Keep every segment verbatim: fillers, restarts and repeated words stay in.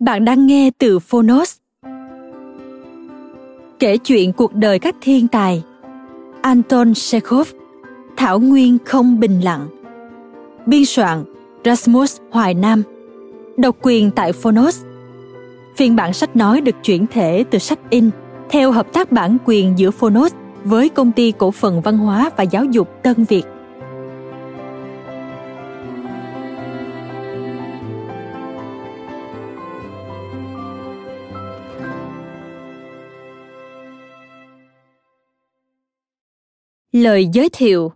Bạn đang nghe từ Phonos. Kể chuyện cuộc đời các thiên tài. Anton Chekhov, Thảo Nguyên Không Bình Lặng. Biên soạn Rasmus Hoài Nam. Độc quyền tại Phonos. Phiên bản sách nói được chuyển thể từ sách in theo hợp tác bản quyền giữa Phonos với Công ty Cổ phần Văn hóa và Giáo dục Tân Việt. Lời giới thiệu.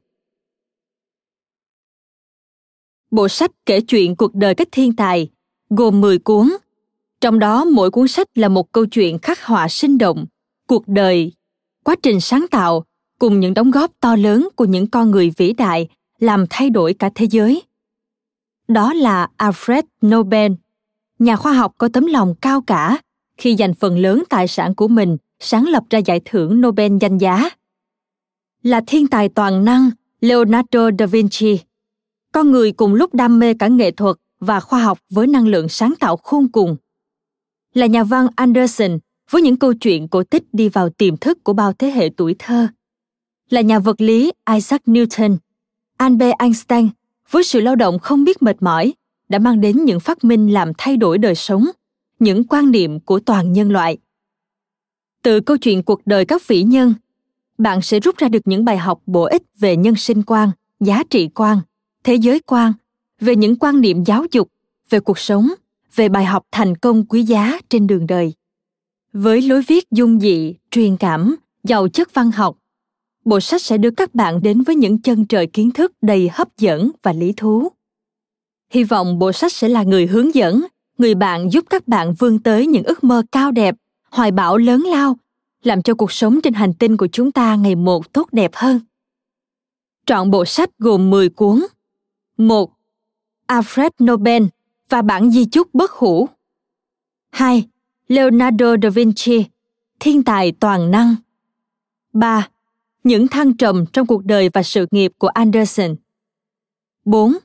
Bộ sách kể chuyện cuộc đời các thiên tài gồm mười cuốn, trong đó mỗi cuốn sách là một câu chuyện khắc họa sinh động, cuộc đời, quá trình sáng tạo cùng những đóng góp to lớn của những con người vĩ đại làm thay đổi cả thế giới. Đó là Alfred Nobel, nhà khoa học có tấm lòng cao cả khi dành phần lớn tài sản của mình sáng lập ra giải thưởng Nobel danh giá. Là thiên tài toàn năng Leonardo da Vinci, con người cùng lúc đam mê cả nghệ thuật và khoa học với năng lượng sáng tạo khôn cùng. Là nhà văn Andersen với những câu chuyện cổ tích đi vào tiềm thức của bao thế hệ tuổi thơ. Là nhà vật lý Isaac Newton, Albert Einstein với sự lao động không biết mệt mỏi đã mang đến những phát minh làm thay đổi đời sống, những quan niệm của toàn nhân loại. Từ câu chuyện cuộc đời các vĩ nhân, bạn sẽ rút ra được những bài học bổ ích về nhân sinh quan, giá trị quan, thế giới quan, về những quan niệm giáo dục, về cuộc sống, về bài học thành công quý giá trên đường đời. Với lối viết dung dị, truyền cảm, giàu chất văn học, bộ sách sẽ đưa các bạn đến với những chân trời kiến thức đầy hấp dẫn và lý thú. Hy vọng bộ sách sẽ là người hướng dẫn, người bạn giúp các bạn vươn tới những ước mơ cao đẹp, hoài bão lớn lao, làm cho cuộc sống trên hành tinh của chúng ta ngày một tốt đẹp hơn. Trọn bộ sách gồm mười cuốn. một. Alfred Nobel và bản di chúc bất hủ. hai. Leonardo da Vinci, thiên tài toàn năng. ba. Những thăng trầm trong cuộc đời và sự nghiệp của Andersen. bốn.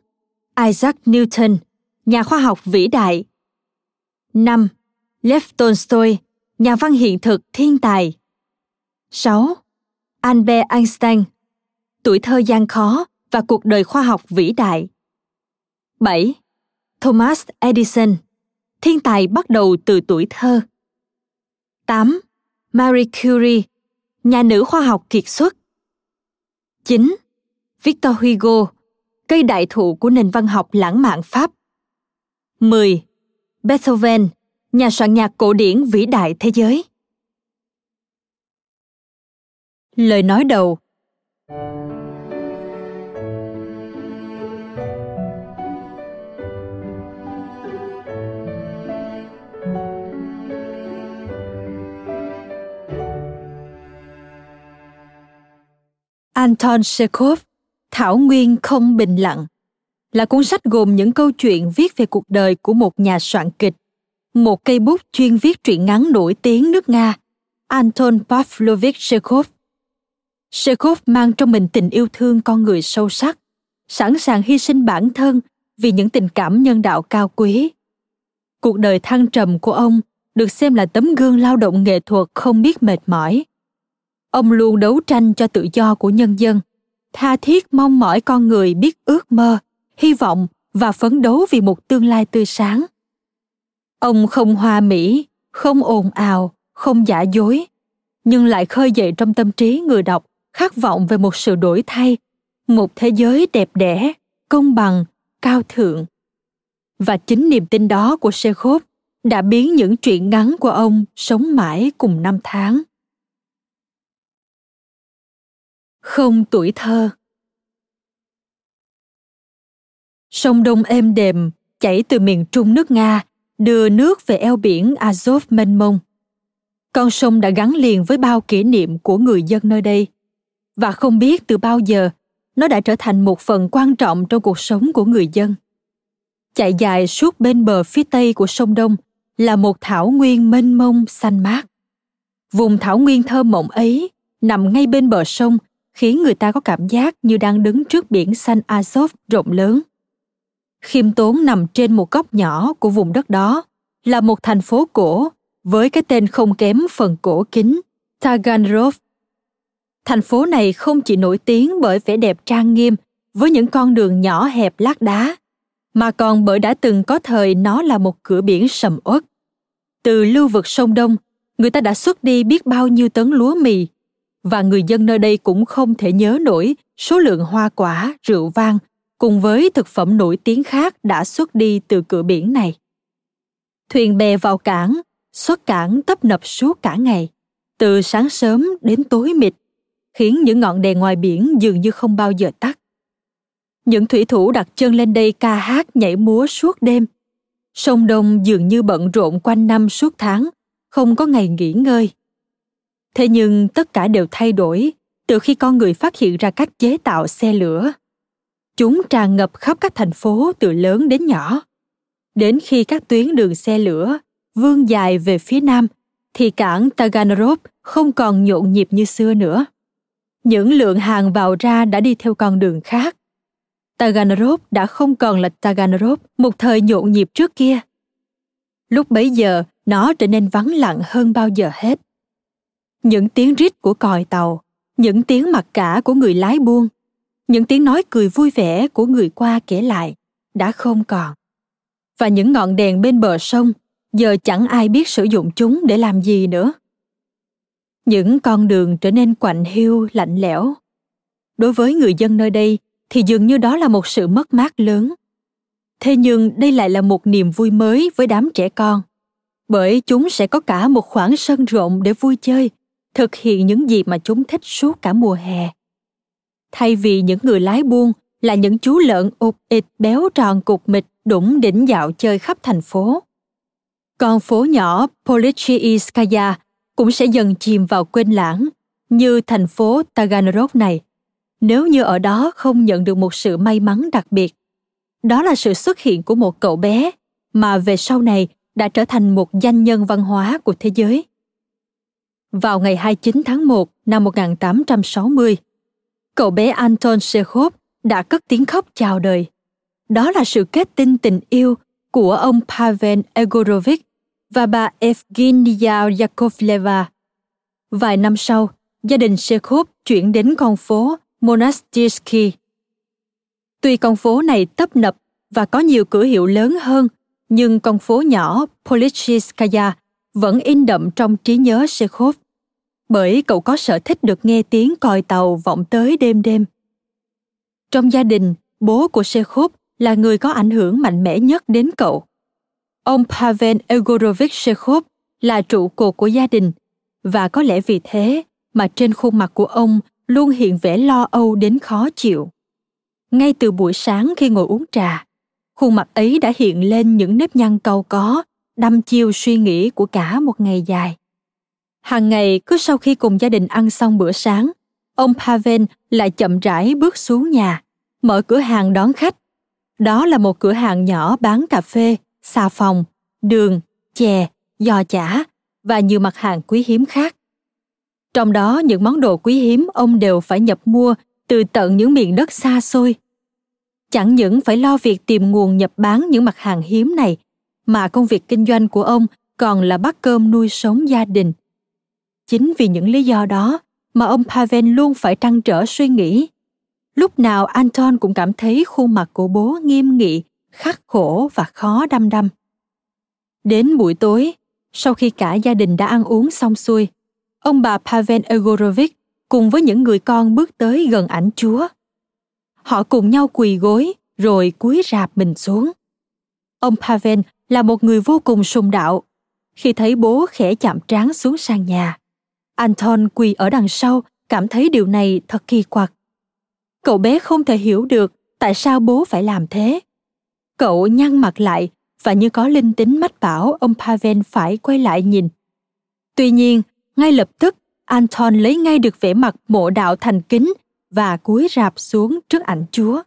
Isaac Newton, nhà khoa học vĩ đại. năm. Leo Tolstoy, nhà văn hiện thực thiên tài. sáu. Albert Einstein, tuổi thơ gian khó và cuộc đời khoa học vĩ đại. bảy. Thomas Edison, thiên tài bắt đầu từ tuổi thơ. tám. Marie Curie, nhà nữ khoa học kiệt xuất. chín. Victor Hugo, cây đại thụ của nền văn học lãng mạn Pháp. mười. Beethoven, nhà soạn nhạc cổ điển vĩ đại thế giới. Lời nói đầu. Anton Chekhov, Thảo Nguyên Không Bình Lặng là cuốn sách gồm những câu chuyện viết về cuộc đời của một nhà soạn kịch, một cây bút chuyên viết truyện ngắn nổi tiếng nước Nga, Anton Pavlovich Chekhov. Chekhov mang trong mình tình yêu thương con người sâu sắc, sẵn sàng hy sinh bản thân vì những tình cảm nhân đạo cao quý. Cuộc đời thăng trầm của ông được xem là tấm gương lao động nghệ thuật không biết mệt mỏi. Ông luôn đấu tranh cho tự do của nhân dân, tha thiết mong mỏi con người biết ước mơ, hy vọng và phấn đấu vì một tương lai tươi sáng. Ông không hoa mỹ, không ồn ào, không giả dối, nhưng lại khơi dậy trong tâm trí người đọc khát vọng về một sự đổi thay, một thế giới đẹp đẽ, công bằng, cao thượng. Và chính niềm tin đó của Chekhov đã biến những truyện ngắn của ông sống mãi cùng năm tháng. Không tuổi thơ. Sông Đông êm đềm chảy từ miền trung nước Nga, đưa nước về eo biển Azov mênh mông. Con sông đã gắn liền với bao kỷ niệm của người dân nơi đây, và không biết từ bao giờ nó đã trở thành một phần quan trọng trong cuộc sống của người dân. Chạy dài suốt bên bờ phía tây của sông Đông là một thảo nguyên mênh mông xanh mát. Vùng thảo nguyên thơ mộng ấy nằm ngay bên bờ sông, khiến người ta có cảm giác như đang đứng trước biển xanh Azov rộng lớn. Khiêm tốn nằm trên một góc nhỏ của vùng đất đó là một thành phố cổ với cái tên không kém phần cổ kính, Taganrog. Thành phố này không chỉ nổi tiếng bởi vẻ đẹp trang nghiêm với những con đường nhỏ hẹp lát đá, mà còn bởi đã từng có thời nó là một cửa biển sầm uất. Từ lưu vực sông Đông, người ta đã xuất đi biết bao nhiêu tấn lúa mì, và người dân nơi đây cũng không thể nhớ nổi số lượng hoa quả, rượu vang, cùng với thực phẩm nổi tiếng khác đã xuất đi từ cửa biển này. Thuyền bè vào cảng, xuất cảng tấp nập suốt cả ngày, từ sáng sớm đến tối mịt, khiến những ngọn đèn ngoài biển dường như không bao giờ tắt. Những thủy thủ đặt chân lên đây ca hát nhảy múa suốt đêm. Sông Đông dường như bận rộn quanh năm suốt tháng, không có ngày nghỉ ngơi. Thế nhưng tất cả đều thay đổi từ khi con người phát hiện ra cách chế tạo xe lửa. Chúng tràn ngập khắp các thành phố từ lớn đến nhỏ. Đến khi các tuyến đường xe lửa vươn dài về phía nam, thì cảng Taganrog không còn nhộn nhịp như xưa nữa. Những lượng hàng vào ra đã đi theo con đường khác. Taganrog đã không còn là Taganrog một thời nhộn nhịp trước kia. Lúc bấy giờ, nó trở nên vắng lặng hơn bao giờ hết. Những tiếng rít của còi tàu, những tiếng mặc cả của người lái buôn, những tiếng nói cười vui vẻ của người qua kể lại đã không còn. Và những ngọn đèn bên bờ sông giờ chẳng ai biết sử dụng chúng để làm gì nữa. Những con đường trở nên quạnh hiu, lạnh lẽo. Đối với người dân nơi đây thì dường như đó là một sự mất mát lớn. Thế nhưng đây lại là một niềm vui mới với đám trẻ con, bởi chúng sẽ có cả một khoảng sân rộng để vui chơi, thực hiện những gì mà chúng thích suốt cả mùa hè. Thay vì những người lái buôn là những chú lợn ụp ịt béo tròn cục mịch đủng đỉnh dạo chơi khắp thành phố, con phố nhỏ Politseyskaya cũng sẽ dần chìm vào quên lãng như thành phố Taganrog này, nếu như ở đó không nhận được một sự may mắn đặc biệt. Đó là sự xuất hiện của một cậu bé mà về sau này đã trở thành một danh nhân văn hóa của thế giới. Vào ngày hai mươi chín tháng một năm một nghìn tám trăm sáu mươi, cậu bé Anton Chekhov đã cất tiếng khóc chào đời. Đó là sự kết tinh tình yêu của ông Pavel Egorovich và bà Evgenia Yakovleva. Vài năm sau, gia đình Chekhov chuyển đến con phố Monastirsky. Tuy con phố này tấp nập và có nhiều cửa hiệu lớn hơn, nhưng con phố nhỏ Politseyskaya vẫn in đậm trong trí nhớ Chekhov, bởi cậu có sở thích được nghe tiếng còi tàu vọng tới đêm đêm. Trong gia đình, bố của Chekhov là người có ảnh hưởng mạnh mẽ nhất đến cậu. Ông Pavel Egorovich Chekhov là trụ cột của gia đình, và có lẽ vì thế mà trên khuôn mặt của ông luôn hiện vẻ lo âu đến khó chịu. Ngay từ buổi sáng khi ngồi uống trà, khuôn mặt ấy đã hiện lên những nếp nhăn cau có, đăm chiêu suy nghĩ của cả một ngày dài. Hàng ngày, cứ sau khi cùng gia đình ăn xong bữa sáng, ông Pavel lại chậm rãi bước xuống nhà, mở cửa hàng đón khách. Đó là một cửa hàng nhỏ bán cà phê, xà phòng, đường, chè, giò chả và nhiều mặt hàng quý hiếm khác. Trong đó, những món đồ quý hiếm ông đều phải nhập mua từ tận những miền đất xa xôi. Chẳng những phải lo việc tìm nguồn nhập bán những mặt hàng hiếm này, mà công việc kinh doanh của ông còn là bắt cơm nuôi sống gia đình. Chính vì những lý do đó mà ông Pavel luôn phải trăn trở suy nghĩ Lúc nào Anton cũng cảm thấy khuôn mặt của bố nghiêm nghị, khắc khổ và khó đăm đăm. Đến buổi tối, sau khi cả gia đình đã ăn uống xong xuôi, ông bà Pavel Egorovich cùng với những người con bước tới gần ảnh Chúa. Họ cùng nhau quỳ gối rồi cúi rạp mình xuống. Ông Pavel là một người vô cùng sùng đạo. Khi thấy bố khẽ chạm trán xuống sàn nhà, Anton quỳ ở đằng sau cảm thấy điều này thật kỳ quặc. Cậu bé không thể hiểu được tại sao bố phải làm thế. Cậu nhăn mặt lại và như có linh tính mách bảo ông Pavel phải quay lại nhìn. Tuy nhiên, ngay lập tức, Anton lấy ngay được vẻ mặt mộ đạo thành kính và cúi rạp xuống trước ảnh Chúa.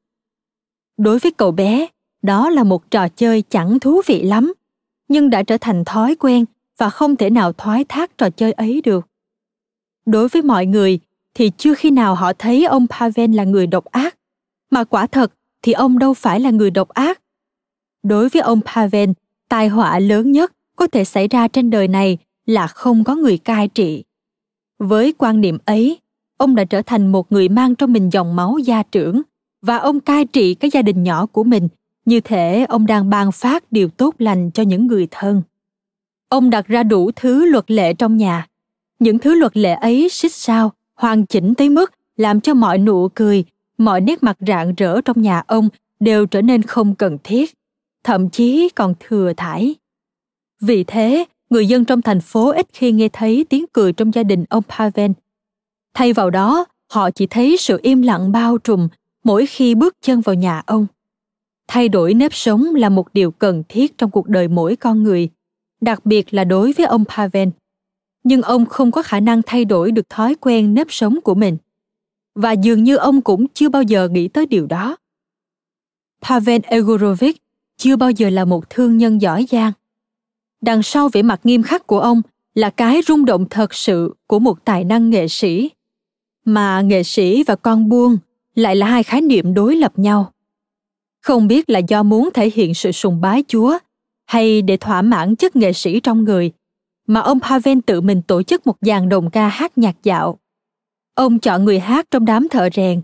Đối với cậu bé, đó là một trò chơi chẳng thú vị lắm, nhưng đã trở thành thói quen và không thể nào thoái thác trò chơi ấy được. Đối với mọi người thì chưa khi nào họ thấy ông Pavel là người độc ác, mà quả thật thì ông đâu phải là người độc ác. Đối với ông Pavel, tai họa lớn nhất có thể xảy ra trên đời này là không có người cai trị. Với quan niệm ấy, ông đã trở thành một người mang trong mình dòng máu gia trưởng và ông cai trị cái gia đình nhỏ của mình, như thể ông đang ban phát điều tốt lành cho những người thân. Ông đặt ra đủ thứ luật lệ trong nhà. Những thứ luật lệ ấy xích sao, hoàn chỉnh tới mức làm cho mọi nụ cười, mọi nét mặt rạng rỡ trong nhà ông đều trở nên không cần thiết, thậm chí còn thừa thãi. Vì thế, người dân trong thành phố ít khi nghe thấy tiếng cười trong gia đình ông Pavel. Thay vào đó, họ chỉ thấy sự im lặng bao trùm mỗi khi bước chân vào nhà ông. Thay đổi nếp sống là một điều cần thiết trong cuộc đời mỗi con người, đặc biệt là đối với ông Pavel. Nhưng ông không có khả năng thay đổi được thói quen nếp sống của mình. Và dường như ông cũng chưa bao giờ nghĩ tới điều đó. Pavel Egorovich chưa bao giờ là một thương nhân giỏi giang. Đằng sau vẻ mặt nghiêm khắc của ông là cái rung động thật sự của một tài năng nghệ sĩ. Mà nghệ sĩ và con buôn lại là hai khái niệm đối lập nhau. Không biết là do muốn thể hiện sự sùng bái Chúa hay để thỏa mãn chất nghệ sĩ trong người, mà ông Pavel tự mình tổ chức một dàn đồng ca hát nhạc dạo. Ông chọn người hát trong đám thợ rèn.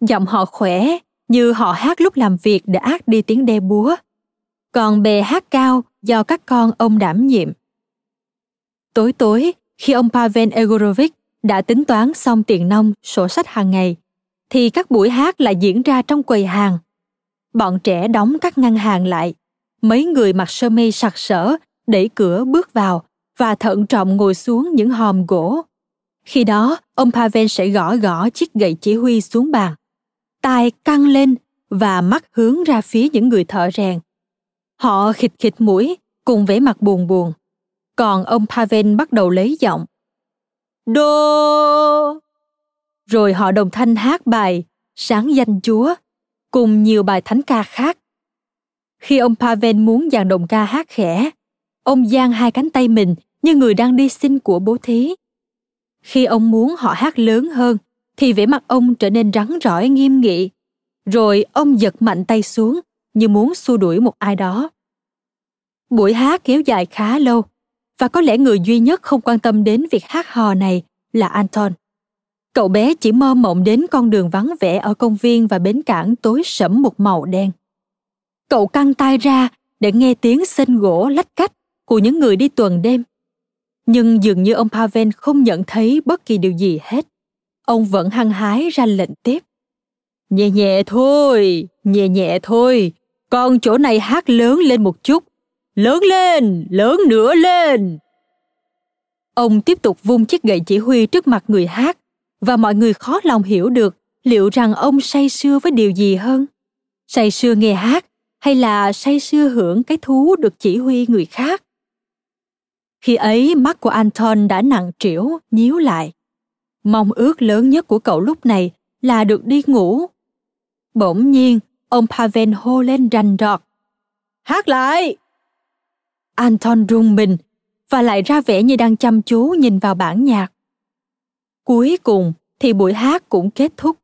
Giọng họ khỏe, như họ hát lúc làm việc để át đi tiếng đe búa. Còn bè hát cao do các con ông đảm nhiệm. Tối tối, khi ông Pavel Egorovich đã tính toán xong tiền nong, sổ sách hàng ngày, thì các buổi hát lại diễn ra trong quầy hàng. Bọn trẻ đóng các ngăn hàng lại. Mấy người mặc sơ mi sặc sỡ, đẩy cửa bước vào và thận trọng ngồi xuống những hòm gỗ. Khi đó, ông Pavel sẽ gõ gõ chiếc gậy chỉ huy xuống bàn, tai căng lên và mắt hướng ra phía những người thợ rèn. Họ khịt khịt mũi cùng vẻ mặt buồn buồn. Còn ông Pavel bắt đầu lấy giọng. Đô! Rồi họ đồng thanh hát bài Sáng Danh Chúa cùng nhiều bài thánh ca khác. Khi ông Pavel muốn dàn đồng ca hát khẽ, ông giang hai cánh tay mình như người đang đi xin của bố thí. Khi ông muốn họ hát lớn hơn, thì vẻ mặt ông trở nên rắn rỏi nghiêm nghị. Rồi ông giật mạnh tay xuống như muốn xua đuổi một ai đó. Buổi hát kéo dài khá lâu, và có lẽ người duy nhất không quan tâm đến việc hát hò này là Anton. Cậu bé chỉ mơ mộng đến con đường vắng vẻ ở công viên và bến cảng tối sẫm một màu đen. Cậu căng tai ra để nghe tiếng sên gỗ lách cách của những người đi tuần đêm. Nhưng dường như ông Pavel không nhận thấy bất kỳ điều gì hết. Ông vẫn hăng hái ra lệnh tiếp. Nhẹ nhẹ thôi, nhẹ nhẹ thôi. Con chỗ này hát lớn lên một chút. Lớn lên, lớn nữa lên. Ông tiếp tục vung chiếc gậy chỉ huy trước mặt người hát, và mọi người khó lòng hiểu được liệu rằng ông say sưa với điều gì hơn. Say sưa nghe hát hay là say sưa hưởng cái thú được chỉ huy người khác. Khi ấy mắt của Anton đã nặng trĩu, nhíu lại. Mong ước lớn nhất của cậu lúc này là được đi ngủ. Bỗng nhiên, ông Pavel hô lên rành rọt. Hát lại! Anton rung mình và lại ra vẻ như đang chăm chú nhìn vào bản nhạc. Cuối cùng thì buổi hát cũng kết thúc.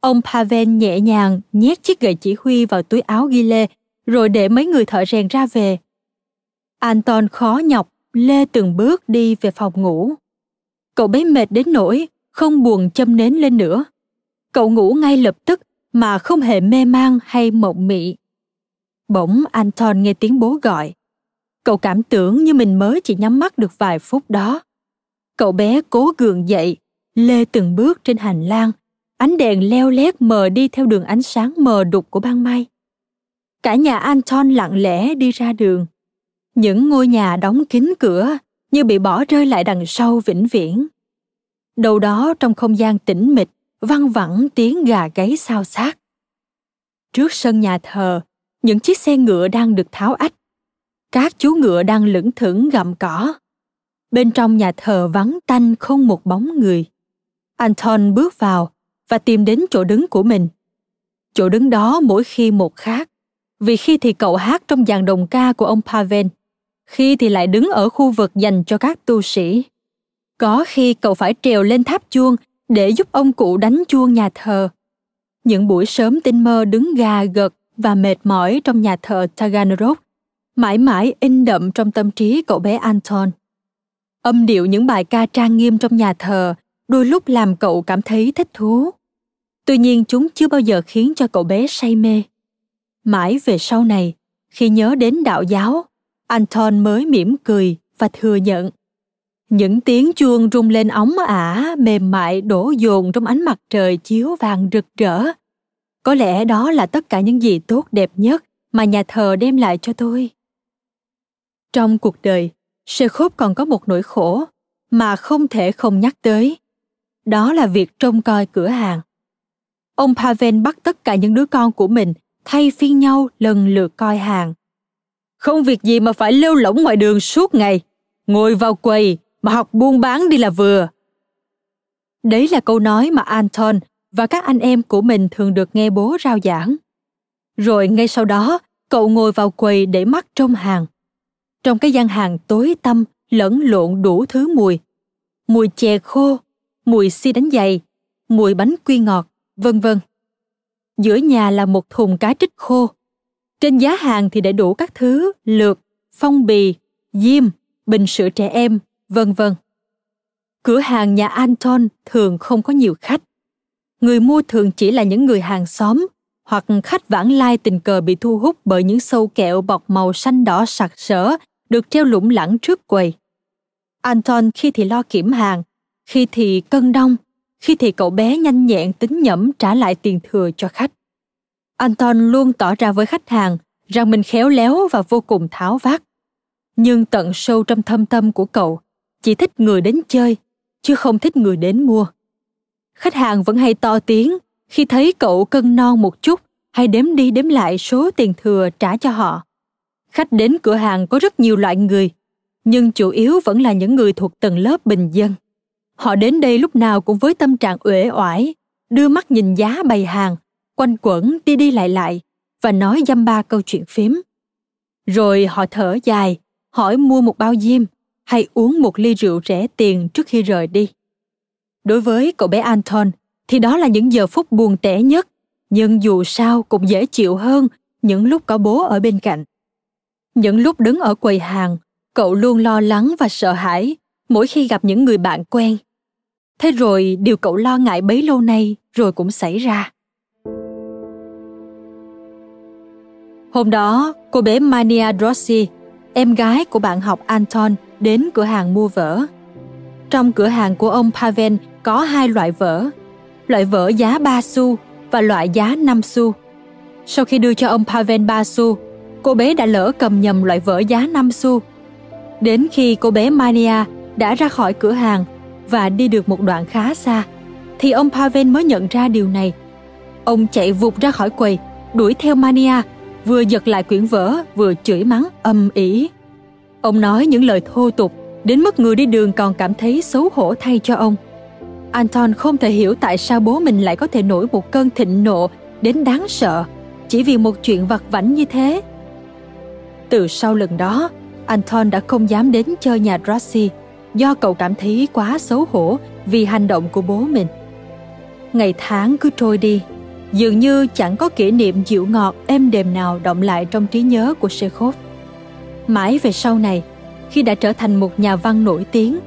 Ông Pavel nhẹ nhàng nhét chiếc gậy chỉ huy vào túi áo ghi lê rồi để mấy người thợ rèn ra về. Anton khó nhọc lê từng bước đi về phòng ngủ. Cậu bé mệt đến nỗi không buồn châm nến lên nữa. Cậu ngủ ngay lập tức mà không hề mê man hay mộng mị. Bỗng Anton nghe tiếng bố gọi. Cậu cảm tưởng như mình mới chỉ nhắm mắt được vài phút đó. Cậu bé cố gượng dậy, lê từng bước trên hành lang. Ánh đèn leo lét mờ đi theo đường ánh sáng mờ đục của ban mai. Cả nhà Anton lặng lẽ đi ra đường. Những ngôi nhà đóng kín cửa như bị bỏ rơi lại đằng sau vĩnh viễn. Đâu đó trong không gian tĩnh mịch văng vẳng tiếng gà gáy xao xát. Trước sân nhà thờ, những chiếc xe ngựa đang được tháo ách. Các chú ngựa đang lững thững gặm cỏ. Bên trong nhà thờ vắng tanh không một bóng người. Anton bước vào và tìm đến chỗ đứng của mình. Chỗ đứng đó mỗi khi một khác. Vì khi thì cậu hát trong dàn đồng ca của ông Pavel, khi thì lại đứng ở khu vực dành cho các tu sĩ. Có khi cậu phải trèo lên tháp chuông để giúp ông cụ đánh chuông nhà thờ. Những buổi sớm tinh mơ đứng gà gật và mệt mỏi trong nhà thờ Taganrog mãi mãi in đậm trong tâm trí cậu bé Anton. Âm điệu những bài ca trang nghiêm trong nhà thờ đôi lúc làm cậu cảm thấy thích thú. Tuy nhiên chúng chưa bao giờ khiến cho cậu bé say mê. Mãi về sau này, khi nhớ đến đạo giáo, Anton mới mỉm cười và thừa nhận. Những tiếng chuông rung lên óng ả, mềm mại đổ dồn trong ánh mặt trời chiếu vàng rực rỡ. Có lẽ đó là tất cả những gì tốt đẹp nhất mà nhà thờ đem lại cho tôi. Trong cuộc đời, Chekhov còn có một nỗi khổ mà không thể không nhắc tới. Đó là việc trông coi cửa hàng. Ông Pavel bắt tất cả những đứa con của mình thay phiên nhau lần lượt coi hàng. Không việc gì mà phải lêu lổng ngoài đường suốt ngày, ngồi vào quầy mà học buôn bán đi là vừa. Đấy là câu nói mà Anton và các anh em của mình thường được nghe bố rao giảng. Rồi ngay sau đó, cậu ngồi vào quầy để mắt trông hàng. Trong cái gian hàng tối tăm lẫn lộn đủ thứ mùi. Mùi chè khô, mùi xi đánh giày, mùi bánh quy ngọt, vân vân. Giữa nhà là một thùng cá trích khô. Trên giá hàng thì để đủ các thứ lược, phong bì, diêm, bình sữa trẻ em, vân vân. Cửa hàng nhà Anton thường không có nhiều khách. Người mua thường chỉ là những người hàng xóm hoặc khách vãng lai tình cờ bị thu hút bởi những xâu kẹo bọc màu xanh đỏ sặc sỡ được treo lủng lẳng trước quầy. Anton khi thì lo kiểm hàng, khi thì cân đong, khi thì cậu bé nhanh nhẹn tính nhẩm trả lại tiền thừa cho khách. Anton luôn tỏ ra với khách hàng rằng mình khéo léo và vô cùng tháo vát. Nhưng tận sâu trong thâm tâm của cậu, chỉ thích người đến chơi, chứ không thích người đến mua. Khách hàng vẫn hay to tiếng khi thấy cậu cân non một chút hay đếm đi đếm lại số tiền thừa trả cho họ. Khách đến cửa hàng có rất nhiều loại người, nhưng chủ yếu vẫn là những người thuộc tầng lớp bình dân. Họ đến đây lúc nào cũng với tâm trạng uể oải, đưa mắt nhìn giá bày hàng, quanh quẩn đi đi lại lại và nói dăm ba câu chuyện phím. Rồi họ thở dài, hỏi mua một bao diêm hay uống một ly rượu rẻ tiền trước khi rời đi. Đối với cậu bé Anton thì đó là những giờ phút buồn tẻ nhất, nhưng dù sao cũng dễ chịu hơn những lúc có bố ở bên cạnh. Những lúc đứng ở quầy hàng, cậu luôn lo lắng và sợ hãi mỗi khi gặp những người bạn quen. Thế rồi điều cậu lo ngại bấy lâu nay rồi cũng xảy ra. Hôm đó, cô bé Mania Drossi, em gái của bạn học Anton, đến cửa hàng mua vở. Trong cửa hàng của ông Pavel có hai loại vở, loại vở giá ba xu và loại giá năm xu. Sau khi đưa cho ông Pavel ba xu, cô bé đã lỡ cầm nhầm loại vở giá năm xu. Đến khi cô bé Mania đã ra khỏi cửa hàng và đi được một đoạn khá xa, thì ông Pavel mới nhận ra điều này. Ông chạy vụt ra khỏi quầy, đuổi theo Mania, vừa giật lại quyển vở, vừa chửi mắng âm ỉ. Ông nói những lời thô tục, đến mức người đi đường còn cảm thấy xấu hổ thay cho ông. Anton không thể hiểu tại sao bố mình lại có thể nổi một cơn thịnh nộ đến đáng sợ, chỉ vì một chuyện vặt vãnh như thế. Từ sau lần đó, Anton đã không dám đến chơi nhà Drossi, do cậu cảm thấy quá xấu hổ vì hành động của bố mình. Ngày tháng cứ trôi đi, dường như chẳng có kỷ niệm dịu ngọt êm đềm nào đọng lại trong trí nhớ của Chekhov. Mãi về sau này, khi đã trở thành một nhà văn nổi tiếng,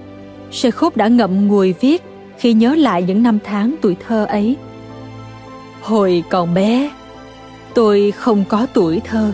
Chekhov đã ngậm ngùi viết khi nhớ lại những năm tháng tuổi thơ ấy. Hồi còn bé, tôi không có tuổi thơ.